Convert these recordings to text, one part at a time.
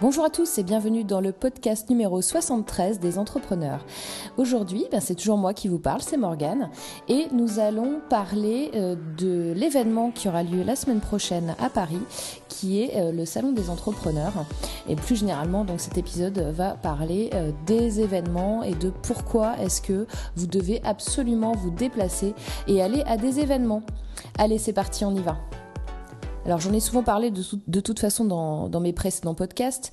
Bonjour à tous et bienvenue dans le podcast numéro 73 des entrepreneurs. Aujourd'hui, c'est toujours moi qui vous parle, c'est Morgane, et nous allons parler de l'événement qui aura lieu la semaine prochaine à Paris, qui est le Salon des Entrepreneurs. Et plus généralement, donc cet épisode va parler des événements et de pourquoi est-ce que vous devez absolument vous déplacer et aller à des événements. Allez, c'est parti, on y va. Alors j'en ai souvent parlé de toute façon dans mes précédents podcasts,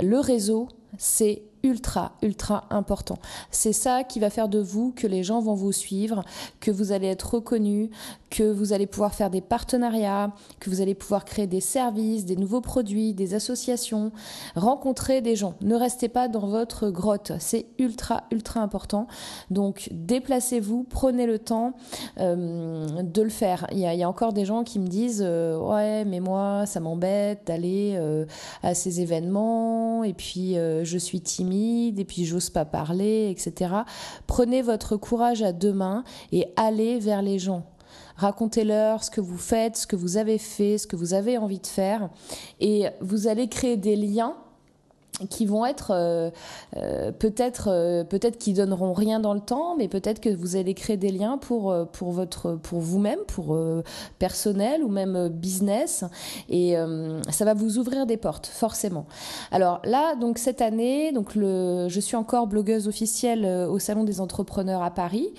le réseau c'est ultra important. C'est ça qui va faire de vous que les gens vont vous suivre, que vous allez être reconnu, que vous allez pouvoir faire des partenariats, que vous allez pouvoir créer des services, des nouveaux produits, des associations, rencontrer des gens. Ne restez pas dans votre grotte, c'est ultra important. Donc déplacez-vous, prenez le temps de le faire. Il y a encore des gens qui me disent ouais mais moi ça m'embête d'aller à ces événements et puis je suis timide et puis j'ose pas parler, etc. Prenez votre courage à deux mains et allez vers les gens. Racontez-leur ce que vous faites, ce que vous avez fait, ce que vous avez envie de faire et vous allez créer des liens qui vont être peut-être qui donneront rien dans le temps, mais peut-être que vous allez créer des liens pour vous-même, pour personnel ou même business, et ça va vous ouvrir des portes forcément. Alors là, donc cette année, donc je suis encore blogueuse officielle au Salon des Entrepreneurs à Paris.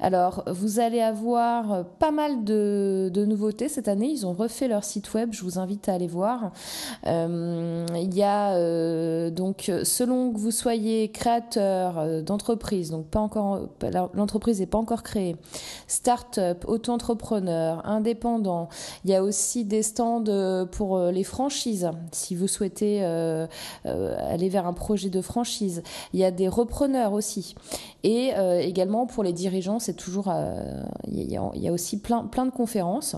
Alors vous allez avoir pas mal de nouveautés cette année. Ils ont refait leur site web. Je vous invite à aller voir. Donc, selon que vous soyez créateur d'entreprise, donc pas encore, l'entreprise n'est pas encore créée, start-up, auto-entrepreneur, indépendant, il y a aussi des stands pour les franchises, si vous souhaitez aller vers un projet de franchise, il y a des repreneurs aussi, et également pour les dirigeants, c'est toujours, il y a aussi plein de conférences.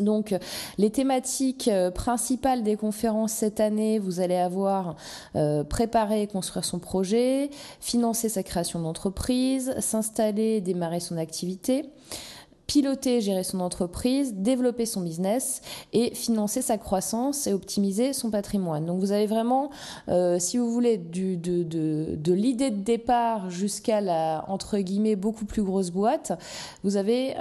Donc, les thématiques principales des conférences cette année, vous allez avoir préparer et construire son projet, financer sa création d'entreprise, s'installer et démarrer son activité, piloter et gérer son entreprise, développer son business et financer sa croissance et optimiser son patrimoine. Donc vous avez vraiment, si vous voulez, de l'idée de départ jusqu'à la, entre guillemets, beaucoup plus grosse boîte, vous avez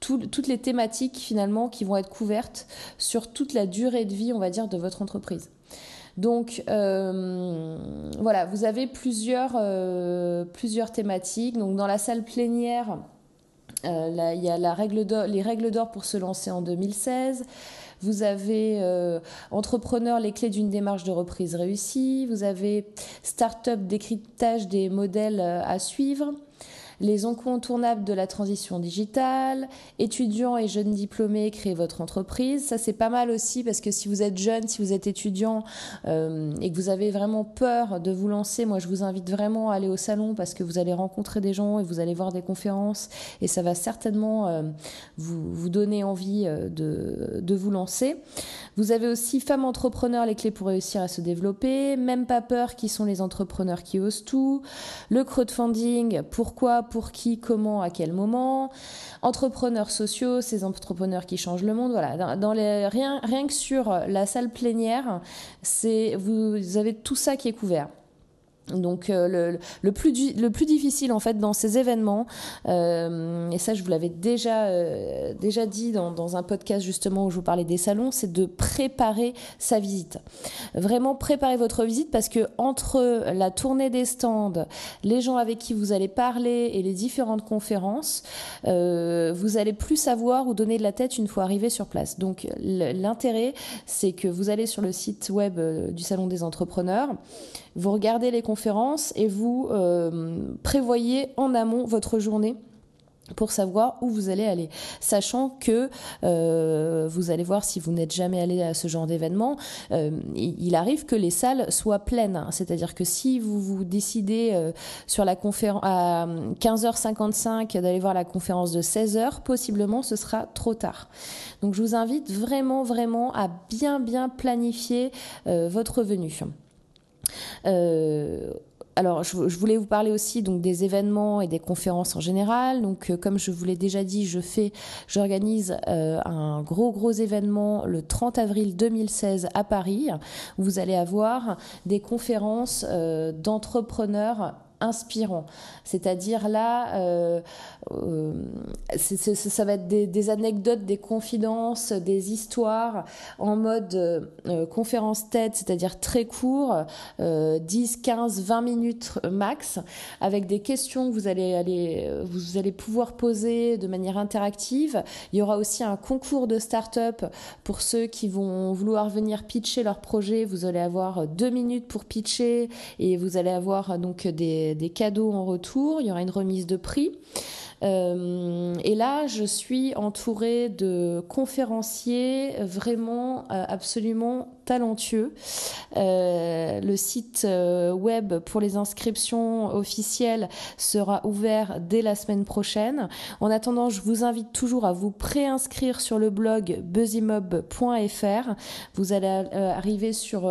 toutes les thématiques finalement qui vont être couvertes sur toute la durée de vie, on va dire, de votre entreprise. Donc voilà, vous avez plusieurs thématiques. Donc dans la salle plénière, il y a les règles d'or pour se lancer en 2016. Vous avez entrepreneur, les clés d'une démarche de reprise réussie. Vous avez start-up, décryptage des modèles à suivre. Les incontournables de la transition digitale, étudiants et jeunes diplômés, créez votre entreprise. Ça, c'est pas mal aussi parce que si vous êtes jeune, si vous êtes étudiant et que vous avez vraiment peur de vous lancer, moi, je vous invite vraiment à aller au salon parce que vous allez rencontrer des gens et vous allez voir des conférences et ça va certainement vous donner envie de vous lancer. Vous avez aussi femmes entrepreneurs, les clés pour réussir à se développer, même pas peur, qui sont les entrepreneurs qui osent tout, le crowdfunding, pourquoi, pour qui, comment, à quel moment, entrepreneurs sociaux, ces entrepreneurs qui changent le monde, voilà. Rien que sur la salle plénière, vous avez tout ça qui est couvert. Donc le plus difficile en fait dans ces événements, et ça je vous l'avais déjà dit dans un podcast justement où je vous parlais des salons, c'est de préparer sa visite. Vraiment préparer votre visite parce que entre la tournée des stands, les gens avec qui vous allez parler et les différentes conférences, vous allez plus savoir ou donner de la tête une fois arrivé sur place. Donc l'intérêt c'est que vous allez sur le site web du Salon des Entrepreneurs, vous regardez les conférences et vous prévoyez en amont votre journée pour savoir où vous allez aller, sachant que vous allez voir si vous n'êtes jamais allé à ce genre d'événement, il arrive que les salles soient pleines, hein. C'est-à-dire que si vous décidez sur la conférence à 15h55 d'aller voir la conférence de 16h, possiblement ce sera trop tard. Donc je vous invite vraiment à bien planifier votre venue. Alors, je voulais vous parler aussi donc des événements et des conférences en général. Donc, comme je vous l'ai déjà dit, j'organise un gros événement le 30 avril 2016 à Paris. Vous allez avoir des conférences d'entrepreneurs inspirant, c'est-à-dire là ça va être des anecdotes, des confidences, des histoires en mode conférence TED, c'est-à-dire très court, 10, 15, 20 minutes max, avec des questions que vous allez pouvoir poser de manière interactive. Il y aura aussi un concours de start-up pour ceux qui vont vouloir venir pitcher leur projet. Vous allez avoir 2 minutes pour pitcher et vous allez avoir donc des cadeaux en retour. Il y aura une remise de prix. Et là, je suis entourée de conférenciers vraiment absolument talentueux. Le site web pour les inscriptions officielles sera ouvert dès la semaine prochaine. En attendant, je vous invite toujours à vous préinscrire sur le blog buzzymob.fr. Vous allez arriver sur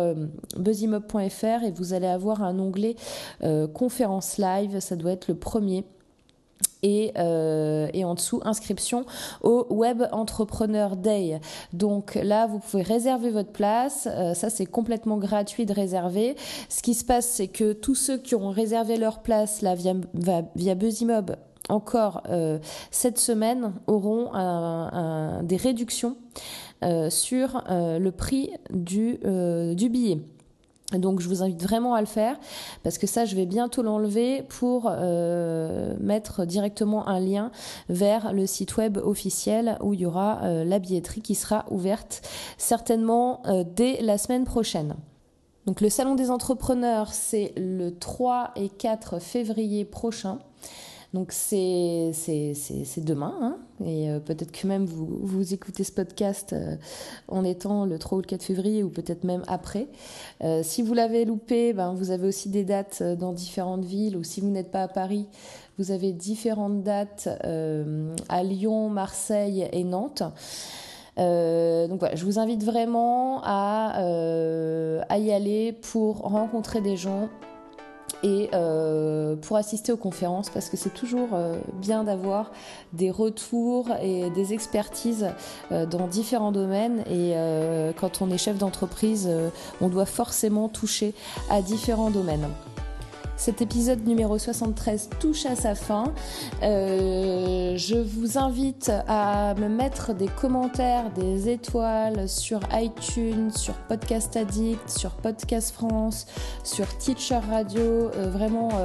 buzzymob.fr et vous allez avoir un onglet conférence live. Ça doit être le premier. Et en dessous, inscription au Web Entrepreneur Day. Donc là, vous pouvez réserver votre place. Ça, c'est complètement gratuit de réserver. Ce qui se passe, c'est que tous ceux qui auront réservé leur place là, via BuzzyMob encore cette semaine auront des réductions sur le prix du billet. Donc je vous invite vraiment à le faire parce que ça, je vais bientôt l'enlever pour mettre directement un lien vers le site web officiel où il y aura la billetterie qui sera ouverte certainement dès la semaine prochaine. Donc le Salon des Entrepreneurs, c'est le 3 et 4 février prochain. Donc c'est demain, hein, et peut-être que même vous écoutez ce podcast en étant le 3 ou le 4 février ou peut-être même après. Si vous l'avez loupé, vous avez aussi des dates dans différentes villes, ou si vous n'êtes pas à Paris, vous avez différentes dates à Lyon, Marseille et Nantes. Donc voilà, je vous invite vraiment à y aller pour rencontrer des gens et pour assister aux conférences, parce que c'est toujours bien d'avoir des retours et des expertises dans différents domaines, et quand on est chef d'entreprise, on doit forcément toucher à différents domaines. Cet épisode numéro 73 touche à sa fin. Je vous invite à me mettre des commentaires, des étoiles sur iTunes, sur Podcast Addict, sur Podcast France, sur Stitcher Radio,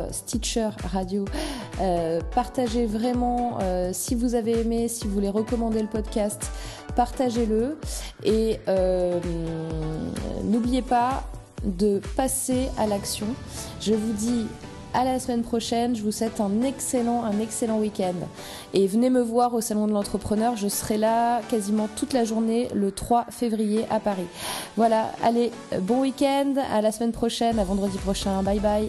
Stitcher Radio. Partagez vraiment si vous avez aimé, si vous voulez recommander le podcast, partagez-le. Et n'oubliez pas de passer à l'action. Je vous dis à la semaine prochaine, je vous souhaite un excellent week-end. Et venez me voir au Salon de l'Entrepreneur, je serai là quasiment toute la journée le 3 février à Paris. Voilà, allez, bon week-end, à la semaine prochaine, à vendredi prochain, bye bye.